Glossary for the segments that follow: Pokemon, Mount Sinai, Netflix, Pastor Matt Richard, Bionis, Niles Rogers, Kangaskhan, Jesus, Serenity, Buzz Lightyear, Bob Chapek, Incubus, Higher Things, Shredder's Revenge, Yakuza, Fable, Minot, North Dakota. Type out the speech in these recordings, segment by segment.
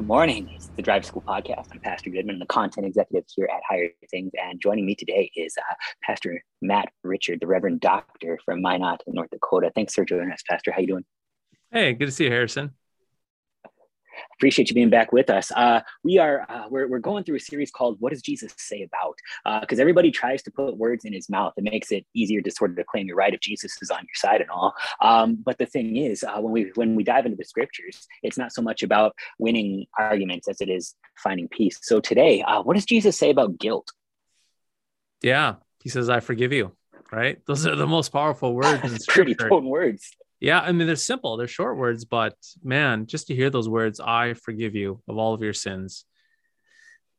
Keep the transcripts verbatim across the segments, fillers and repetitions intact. Good morning. It's the Drive School Podcast. I'm Pastor Goodman, the content executive here at Higher Things. And joining me today is uh, Pastor Matt Richard, the Reverend Doctor from Minot, North Dakota. Thanks for joining us, Pastor. How you doing? Hey, good to see you, Harrison. Appreciate you being back with us. Uh, we are uh, we're, we're going through a series called "What Does Jesus Say About?" Because uh, everybody tries to put words in his mouth. It makes it easier to sort of claim you're right if Jesus is on your side and all. Um, but the thing is, uh, when we when we dive into the scriptures, it's not so much about winning arguments as it is finding peace. So today, uh, what does Jesus say about guilt? Yeah, he says, "I forgive you." Right? Those are the most powerful words. That's pretty potent words. Yeah, I mean, they're simple, they're short words, but man, just to hear those words, I forgive you of all of your sins.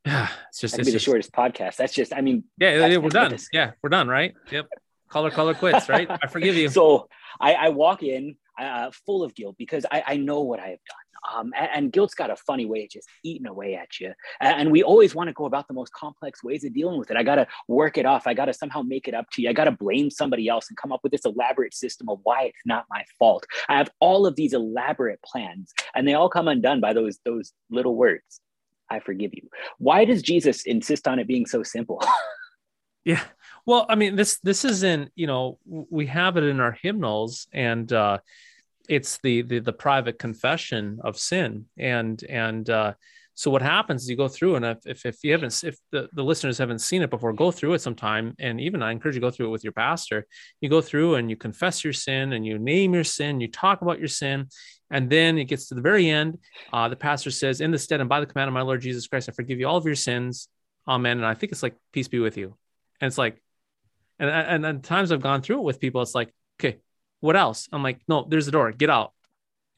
Yeah, it's just it's be the just, shortest podcast. That's just, I mean. Yeah, yeah we're done. Yeah, we're done, right? Yep. Color, color quits, right? I forgive you. So I, I walk in uh, full of guilt because I, I know what I have done. Um, and, and guilt's got a funny way of just eating away at you. And, and we always want to go about the most complex ways of dealing with it. I got to work it off. I got to somehow make it up to you. I got to blame somebody else and come up with this elaborate system of why it's not my fault. I have all of these elaborate plans and they all come undone by those, those little words. I forgive you. Why does Jesus insist on it being so simple? Yeah. Well, I mean, this, this is in, you know, we have it in our hymnals and, uh, it's the, the, the private confession of sin. And, and, uh, so what happens is you go through, and if, if, if you haven't, if the, the listeners haven't seen it before, go through it sometime. And even I encourage you to go through it with your pastor. You go through and you confess your sin and you name your sin, you talk about your sin. And then it gets to the very end. Uh, the pastor says, in the stead and by the command of my Lord Jesus Christ, I forgive you all of your sins. Amen. And I think it's like, peace be with you. And it's like, and, and, and times I've gone through it with people, it's like, okay, what else? I'm like, no, there's the door, get out.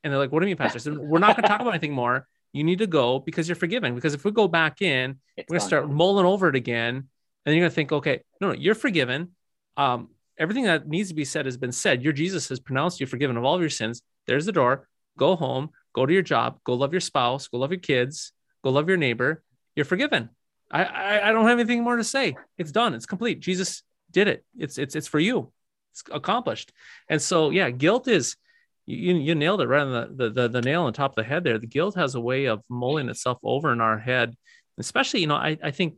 And they're like, what do you mean, Pastor? I said, we're not going to talk about anything more. You need to go because you're forgiven. Because if we go back in, it's we're going to start mulling over it again. And then you're going to think, okay, no, no, you're forgiven. Um, everything that needs to be said has been said. Your Jesus has pronounced you forgiven of all of your sins. There's the door. Go home, go to your job, go love your spouse, go love your kids, go love your neighbor. You're forgiven. I, I, I don't have anything more to say. It's done. It's complete. Jesus did it. It's, it's, it's for you. It's accomplished. And so, yeah, guilt is, you, you nailed it right on the, the, the nail on top of the head there. The guilt has a way of mulling itself over in our head, especially, you know, I, I think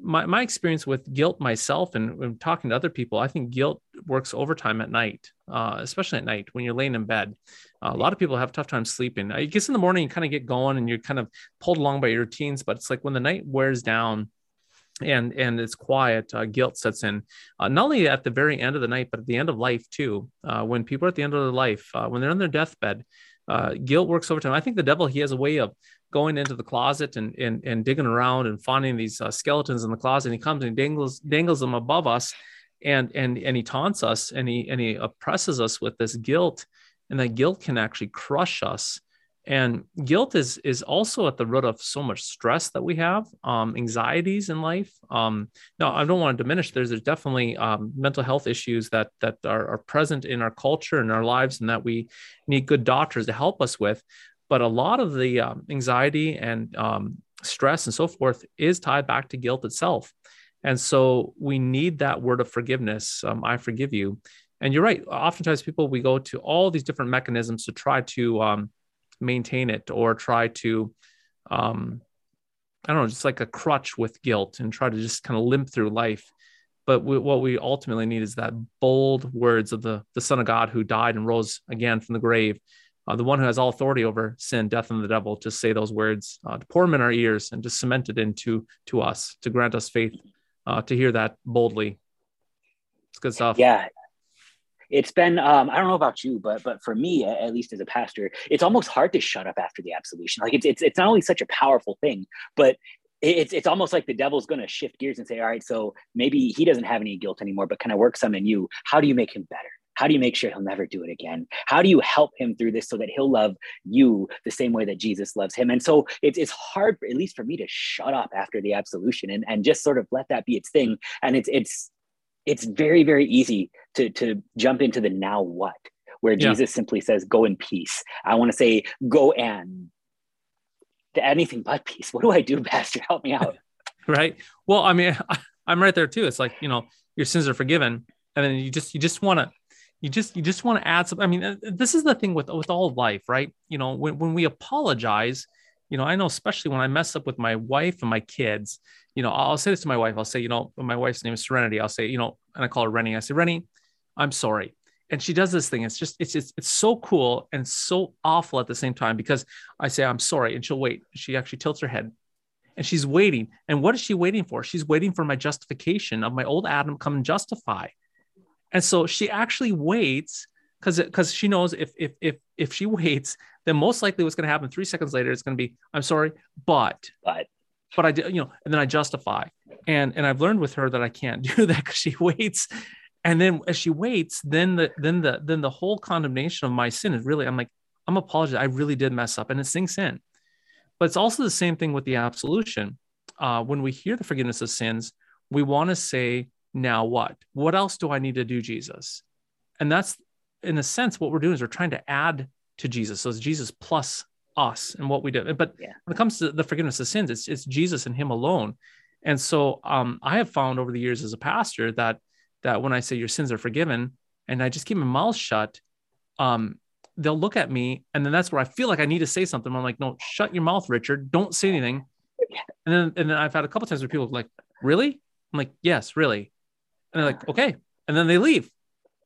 my, my experience with guilt myself and when talking to other people, I think guilt works overtime at night, uh, especially at night when you're laying in bed. Uh, a lot of people have a tough time sleeping. I guess in the morning, you kind of get going and you're kind of pulled along by your routines, but it's like when the night wears down, And and it's quiet. Uh, guilt sets in, uh, not only at the very end of the night, but at the end of life too. Uh, when people are at the end of their life, uh, when they're on their deathbed, uh, guilt works overtime. I think the devil, he has a way of going into the closet and and, and digging around and finding these uh, skeletons in the closet. And he comes and dangles dangles them above us, and and and he taunts us and he and he oppresses us with this guilt, and that guilt can actually crush us. And guilt is is also at the root of so much stress that we have, um, anxieties in life. Um, now, I don't want to diminish. There's, there's definitely um, mental health issues that that are, are present in our culture and our lives, and that we need good doctors to help us with. But a lot of the um, anxiety and um, stress and so forth is tied back to guilt itself. And so we need that word of forgiveness. Um, I forgive you. And you're right. Oftentimes people, we go to all these different mechanisms to try to um, maintain it or try to, um, I don't know, just like a crutch with guilt and try to just kind of limp through life. But we, what we ultimately need is that bold words of the, the Son of God who died and rose again from the grave, uh, the one who has all authority over sin, death, and the devil. Just say those words, uh, to pour them in our ears and just cement it into to us, to grant us faith, uh, to hear that boldly. It's good stuff. Yeah. It's been, um, I don't know about you, but but for me, at least as a pastor, it's almost hard to shut up after the absolution. Like it's it's, it's not only such a powerful thing, but it's it's almost like the devil's going to shift gears and say, all right, so maybe he doesn't have any guilt anymore, but can I work some in you? How do you make him better? How do you make sure he'll never do it again? How do you help him through this so that he'll love you the same way that Jesus loves him? And so it's it's hard, at least for me, to shut up after the absolution and, and just sort of let that be its thing. And it's it's it's very, very easy to, to jump into the now what, where Jesus yeah. simply says, go in peace. I want to say, go and anything but peace. What do I do, Pastor? Help me out. Right. Well, I mean, I, I'm right there too. It's like, you know, your sins are forgiven. And then you just, you just want to, you just, you just want to add some. I mean, this is the thing with, with all life, right? You know, when, when we apologize, you know, I know, especially when I mess up with my wife and my kids, you know, I'll say this to my wife. I'll say, you know, my wife's name is Serenity. I'll say, you know, and I call her Rennie. I say, Rennie, I'm sorry. And she does this thing. It's just, it's, it's, it's so cool and so awful at the same time, because I say, I'm sorry. And she'll wait. She actually tilts her head and she's waiting. And what is she waiting for? She's waiting for my justification of my old Adam come and justify. And so she actually waits because, because she knows if, if, if, if she waits, then most likely what's going to happen three seconds later, it's going to be, I'm sorry, but, but, but I did, you know, and then I justify. And, and I've learned with her that I can't do that because she waits. And then as she waits, then the, then the, then the whole condemnation of my sin is really, I'm like, I'm apologizing. I really did mess up. And it sinks in. But it's also the same thing with the absolution. Uh, when we hear the forgiveness of sins, we want to say, now what? What else do I need to do, Jesus? And that's, in a sense, what we're doing is we're trying to add to Jesus. So it's Jesus plus us and what we do. But yeah. when it comes to the forgiveness of sins, it's, it's Jesus and him alone. And so um, I have found over the years as a pastor that that when I say your sins are forgiven and I just keep my mouth shut, um, they'll look at me. And then that's where I feel like I need to say something. I'm like, no, shut your mouth, Richard. Don't say anything. And then, and then I've had a couple of times where people are like, really? I'm like, yes, really. And they're like, okay. And then they leave.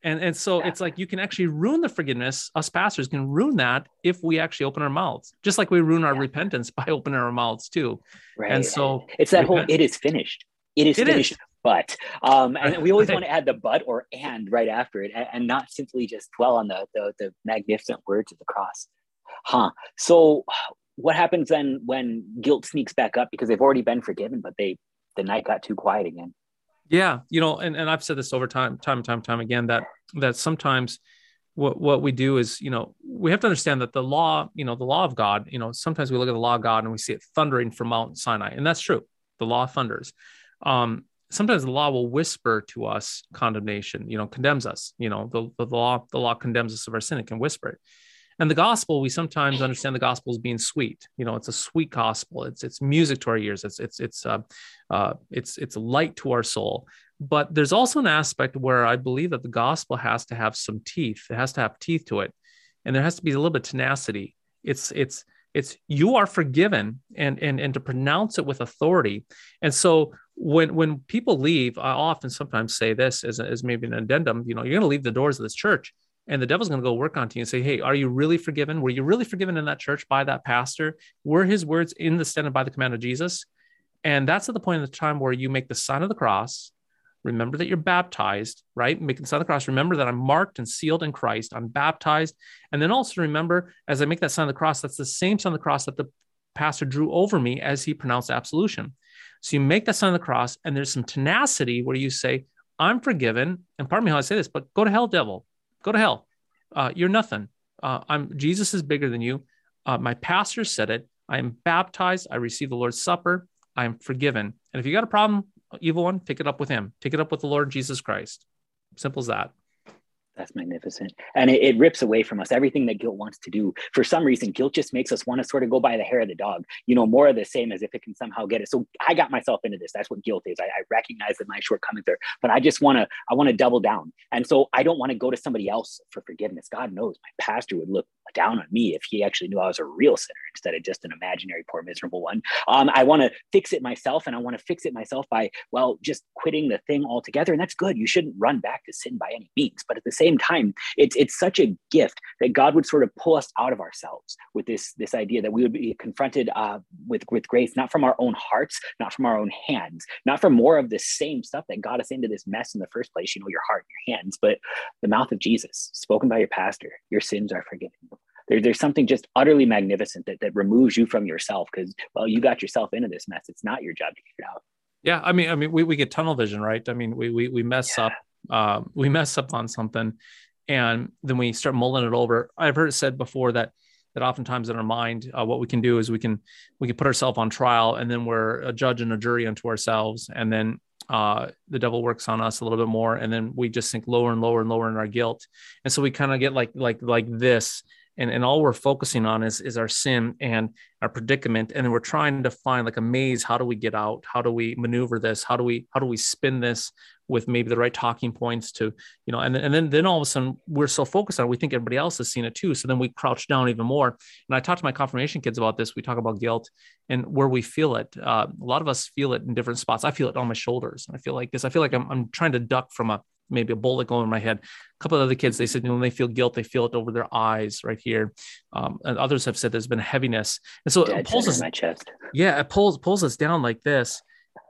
And, and so yeah. it's like, you can actually ruin the forgiveness. Us pastors can ruin that if we actually open our mouths, just like we ruin our yeah. repentance by opening our mouths too. Right. And so it's that repent- whole, it is finished. It is it finished. Is. But, um, and we always want to add the but or and right after it, and, and not simply just dwell on the, the, the magnificent words of the cross. Huh? So what happens then when guilt sneaks back up because they've already been forgiven, but they, the night got too quiet again? Yeah. You know, and, and I've said this over time, time, time, time again, that, that sometimes what, what we do is, you know, we have to understand that the law, you know, the law of God, you know, sometimes we look at the law of God and we see it thundering from Mount Sinai. And that's true. The law thunders. Um, Sometimes the law will whisper to us condemnation, you know, condemns us, you know, the, the law, the law condemns us of our sin. It can whisper it. And the gospel, we sometimes understand the gospel as being sweet. You know, it's a sweet gospel. It's, it's music to our ears. It's, it's, it's, uh, uh, it's, it's light to our soul. But there's also an aspect where I believe that the gospel has to have some teeth. It has to have teeth to it. And there has to be a little bit of tenacity. It's, it's, It's you are forgiven and, and, and to pronounce it with authority. And so when, when people leave, I often sometimes say this as, as maybe an addendum, you know, you're going to leave the doors of this church and the devil's going to go work on you and say, hey, are you really forgiven? Were you really forgiven in that church by that pastor? Were his words in the stand by the command of Jesus? And that's at the point in the time where you make the sign of the cross. Remember that you're baptized, right? Making the sign of the cross. Remember that I'm marked and sealed in Christ. I'm baptized. And then also remember, as I make that sign of the cross, that's the same sign of the cross that the pastor drew over me as he pronounced absolution. So you make that sign of the cross, and there's some tenacity where you say, I'm forgiven. And pardon me how I say this, but go to hell, devil. Go to hell. Uh, you're nothing. Uh, I'm Jesus is bigger than you. Uh, my pastor said it. I am baptized. I receive the Lord's Supper. I am forgiven. And if you got a problem, evil one, pick it up with him. Pick it up with the Lord Jesus Christ. Simple as that. That's magnificent. And it, it rips away from us everything that guilt wants to do. For some reason, guilt just makes us want to sort of go by the hair of the dog, you know, more of the same as if it can somehow get it. So I got myself into this. That's what guilt is. I, I recognize that my shortcomings there, but I just want to, I want to double down. And so I don't want to go to somebody else for forgiveness. God knows my pastor would look down on me if he actually knew I was a real sinner instead of just an imaginary, poor, miserable one. Um, I want to fix it myself, and I want to fix it myself by, well, just quitting the thing altogether. And that's good. You shouldn't run back to sin by any means. But at the same time, it's it's such a gift that God would sort of pull us out of ourselves with this this idea that we would be confronted uh, with, with grace, not from our own hearts, not from our own hands, not from more of the same stuff that got us into this mess in the first place, you know, your heart, your hands, but the mouth of Jesus, spoken by your pastor, your sins are forgiven. There, there's something just utterly magnificent that, that removes you from yourself because, well, you got yourself into this mess. It's not your job to get it out. Yeah. I mean, I mean, we, we get tunnel vision, right? I mean, we, we, we mess yeah. up, um, we mess up on something and then we start mulling it over. I've heard it said before that, that oftentimes in our mind, uh, what we can do is we can, we can put ourselves on trial and then we're a judge and a jury unto ourselves. And then uh, the devil works on us a little bit more. And then we just sink lower and lower and lower in our guilt. And so we kind of get like, like, like this, And, and all we're focusing on is, is our sin and our predicament. And then we're trying to find like a maze. How do we get out? How do we maneuver this? How do we, how do we spin this with maybe the right talking points to, you know, and, and then, then all of a sudden we're so focused on it, we think everybody else has seen it too. So then we crouch down even more. And I talk to my confirmation kids about this. We talk about guilt and where we feel it. Uh, a lot of us feel it in different spots. I feel it on my shoulders. I feel like this. I feel like I'm, I'm trying to duck from a, maybe a bullet going in my head. A couple of other kids, they said, you know, when they feel guilt, they feel it over their eyes right here. Um, and others have said there's been heaviness. And so yeah, it pulls us, my chest. yeah, it pulls, pulls us down like this.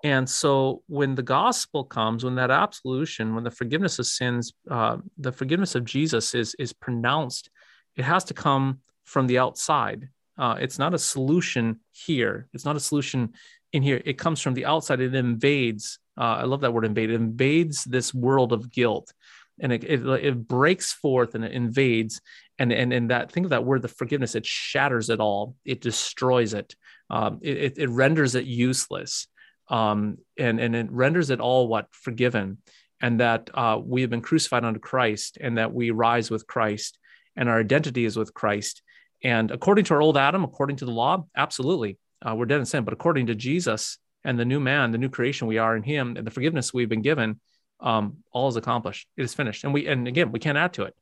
And so when the gospel comes, when that absolution, when the forgiveness of sins, uh, the forgiveness of Jesus is, is pronounced, it has to come from the outside. Uh, it's not a solution here. It's not a solution in here. It comes from the outside. It invades. Uh, I love that word invade. It invades this world of guilt, and it, it, it breaks forth and it invades. And, and, and that, think of that word, the forgiveness, it shatters it all. It destroys it. Um, it, it renders it useless. Um, and, and it renders it all what? Forgiven. And that uh, we have been crucified unto Christ, and that we rise with Christ, and our identity is with Christ. And according to our old Adam, according to the law, absolutely, uh, we're dead in sin. But according to Jesus, and the new man, the new creation we are in him, and the forgiveness we've been given, um, all is accomplished. It is finished. And we, and again, we can't add to it.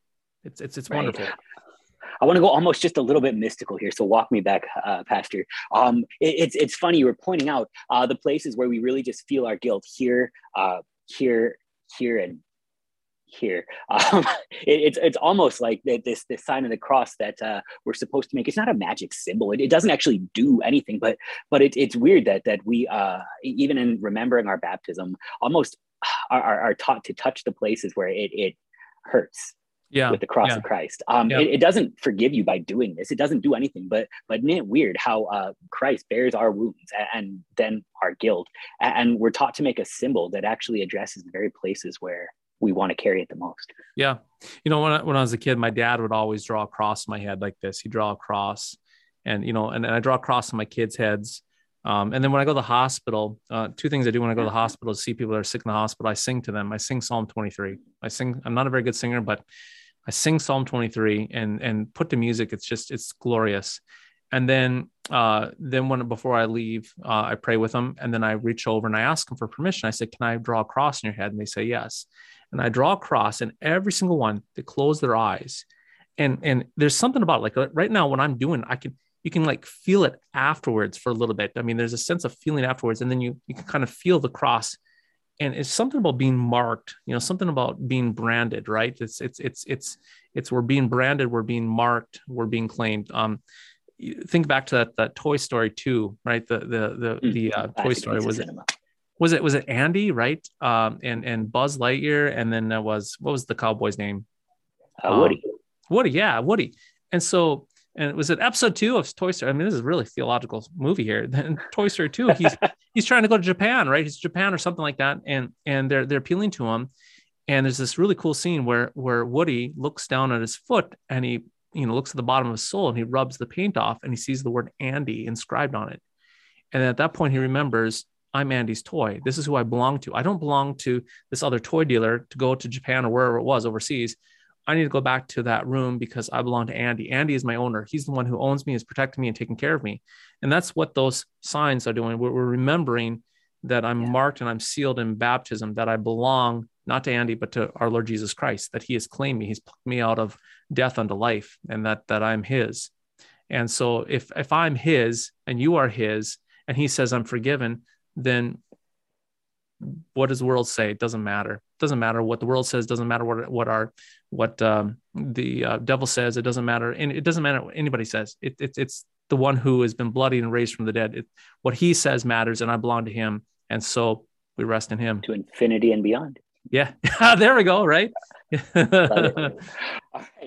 It's, it's, it's right. Wonderful. I want to go almost just a little bit mystical here. So walk me back, uh, Pastor. Um, it, it's, it's funny. You were pointing out uh, the places where we really just feel our guilt here, uh, here, here, and here. Um, it, it's it's almost like that this this sign of the cross that uh, we're supposed to make. It's not a magic symbol. It, it doesn't actually do anything. But but it, it's weird that that we uh, even in remembering our baptism almost are, are, are taught to touch the places where it it hurts. Yeah, with the cross yeah. of Christ. Um, yeah. it, it doesn't forgive you by doing this. It doesn't do anything. But but isn't it weird how uh, Christ bears our wounds and, and then our guilt, and, and we're taught to make a symbol that actually addresses the very places where we want to carry it the most. Yeah. You know, when I, when I was a kid, my dad would always draw a cross in my head like this. He'd draw a cross, and, you know, and, and I draw a cross on my kids' heads. Um, and then when I go to the hospital, uh, two things I do when I go to the hospital is see people that are sick in the hospital. I sing to them. I sing Psalm twenty-three. I sing, I'm not a very good singer, but I sing Psalm twenty-three and, and put to music. It's just, it's glorious. And then, uh, then when, before I leave, uh, I pray with them, and then I reach over and I ask them for permission. I say, can I draw a cross in your head? And they say, yes. And I draw a cross, and every single one, they close their eyes. And, and there's something about it, like right now when I'm doing, I can, you can like feel it afterwards for a little bit. I mean, there's a sense of feeling afterwards, and then you, you can kind of feel the cross. And it's something about being marked, you know, something about being branded, right? It's, it's, it's, it's, it's, we're being branded, we're being marked, we're being claimed. Um, think back to that, that Toy Story two, right? The, the, the, the uh, Toy Story was it, was it, was it Andy, right? Um, and, and Buzz Lightyear. And then there was, what was the cowboy's name? Uh, Woody. Um, Woody. Yeah. Woody. And so, and it was at episode two of Toy Story. I mean, this is a really theological movie here. Then Toy Story two, he's he's trying to go to Japan, right? He's Japan or something like that. And and they're they're appealing to him. And there's this really cool scene where where Woody looks down at his foot, and he, you know, looks at the bottom of his sole, and he rubs the paint off, and he sees the word Andy inscribed on it. And at that point, he remembers, I'm Andy's toy. This is who I belong to. I don't belong to this other toy dealer to go to Japan or wherever it was overseas. I need to go back to that room because I belong to Andy. Andy is my owner. He's the one who owns me, is protecting me, and taking care of me. And that's what those signs are doing. We're, we're remembering that I'm yeah. marked and I'm sealed in baptism, that I belong not to Andy, but to our Lord Jesus Christ, that he has claimed me. He's plucked me out of death unto life, and that, that I'm his. And so if, if I'm his and you are his, and he says, I'm forgiven, then what does the world say? It doesn't matter. It doesn't matter what the world says. It doesn't matter what what our what um, the uh, devil says. It doesn't matter, and it doesn't matter what anybody says. It, it it's the one who has been bloodied and raised from the dead. It, what he says matters, and I belong to him, and so we rest in him to infinity and beyond. Yeah, there we go. Right. All right.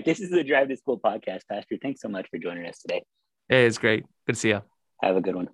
This is the Drive to School podcast, Pastor. Thanks so much for joining us today. Hey, it's great. Good to see you. Have a good one.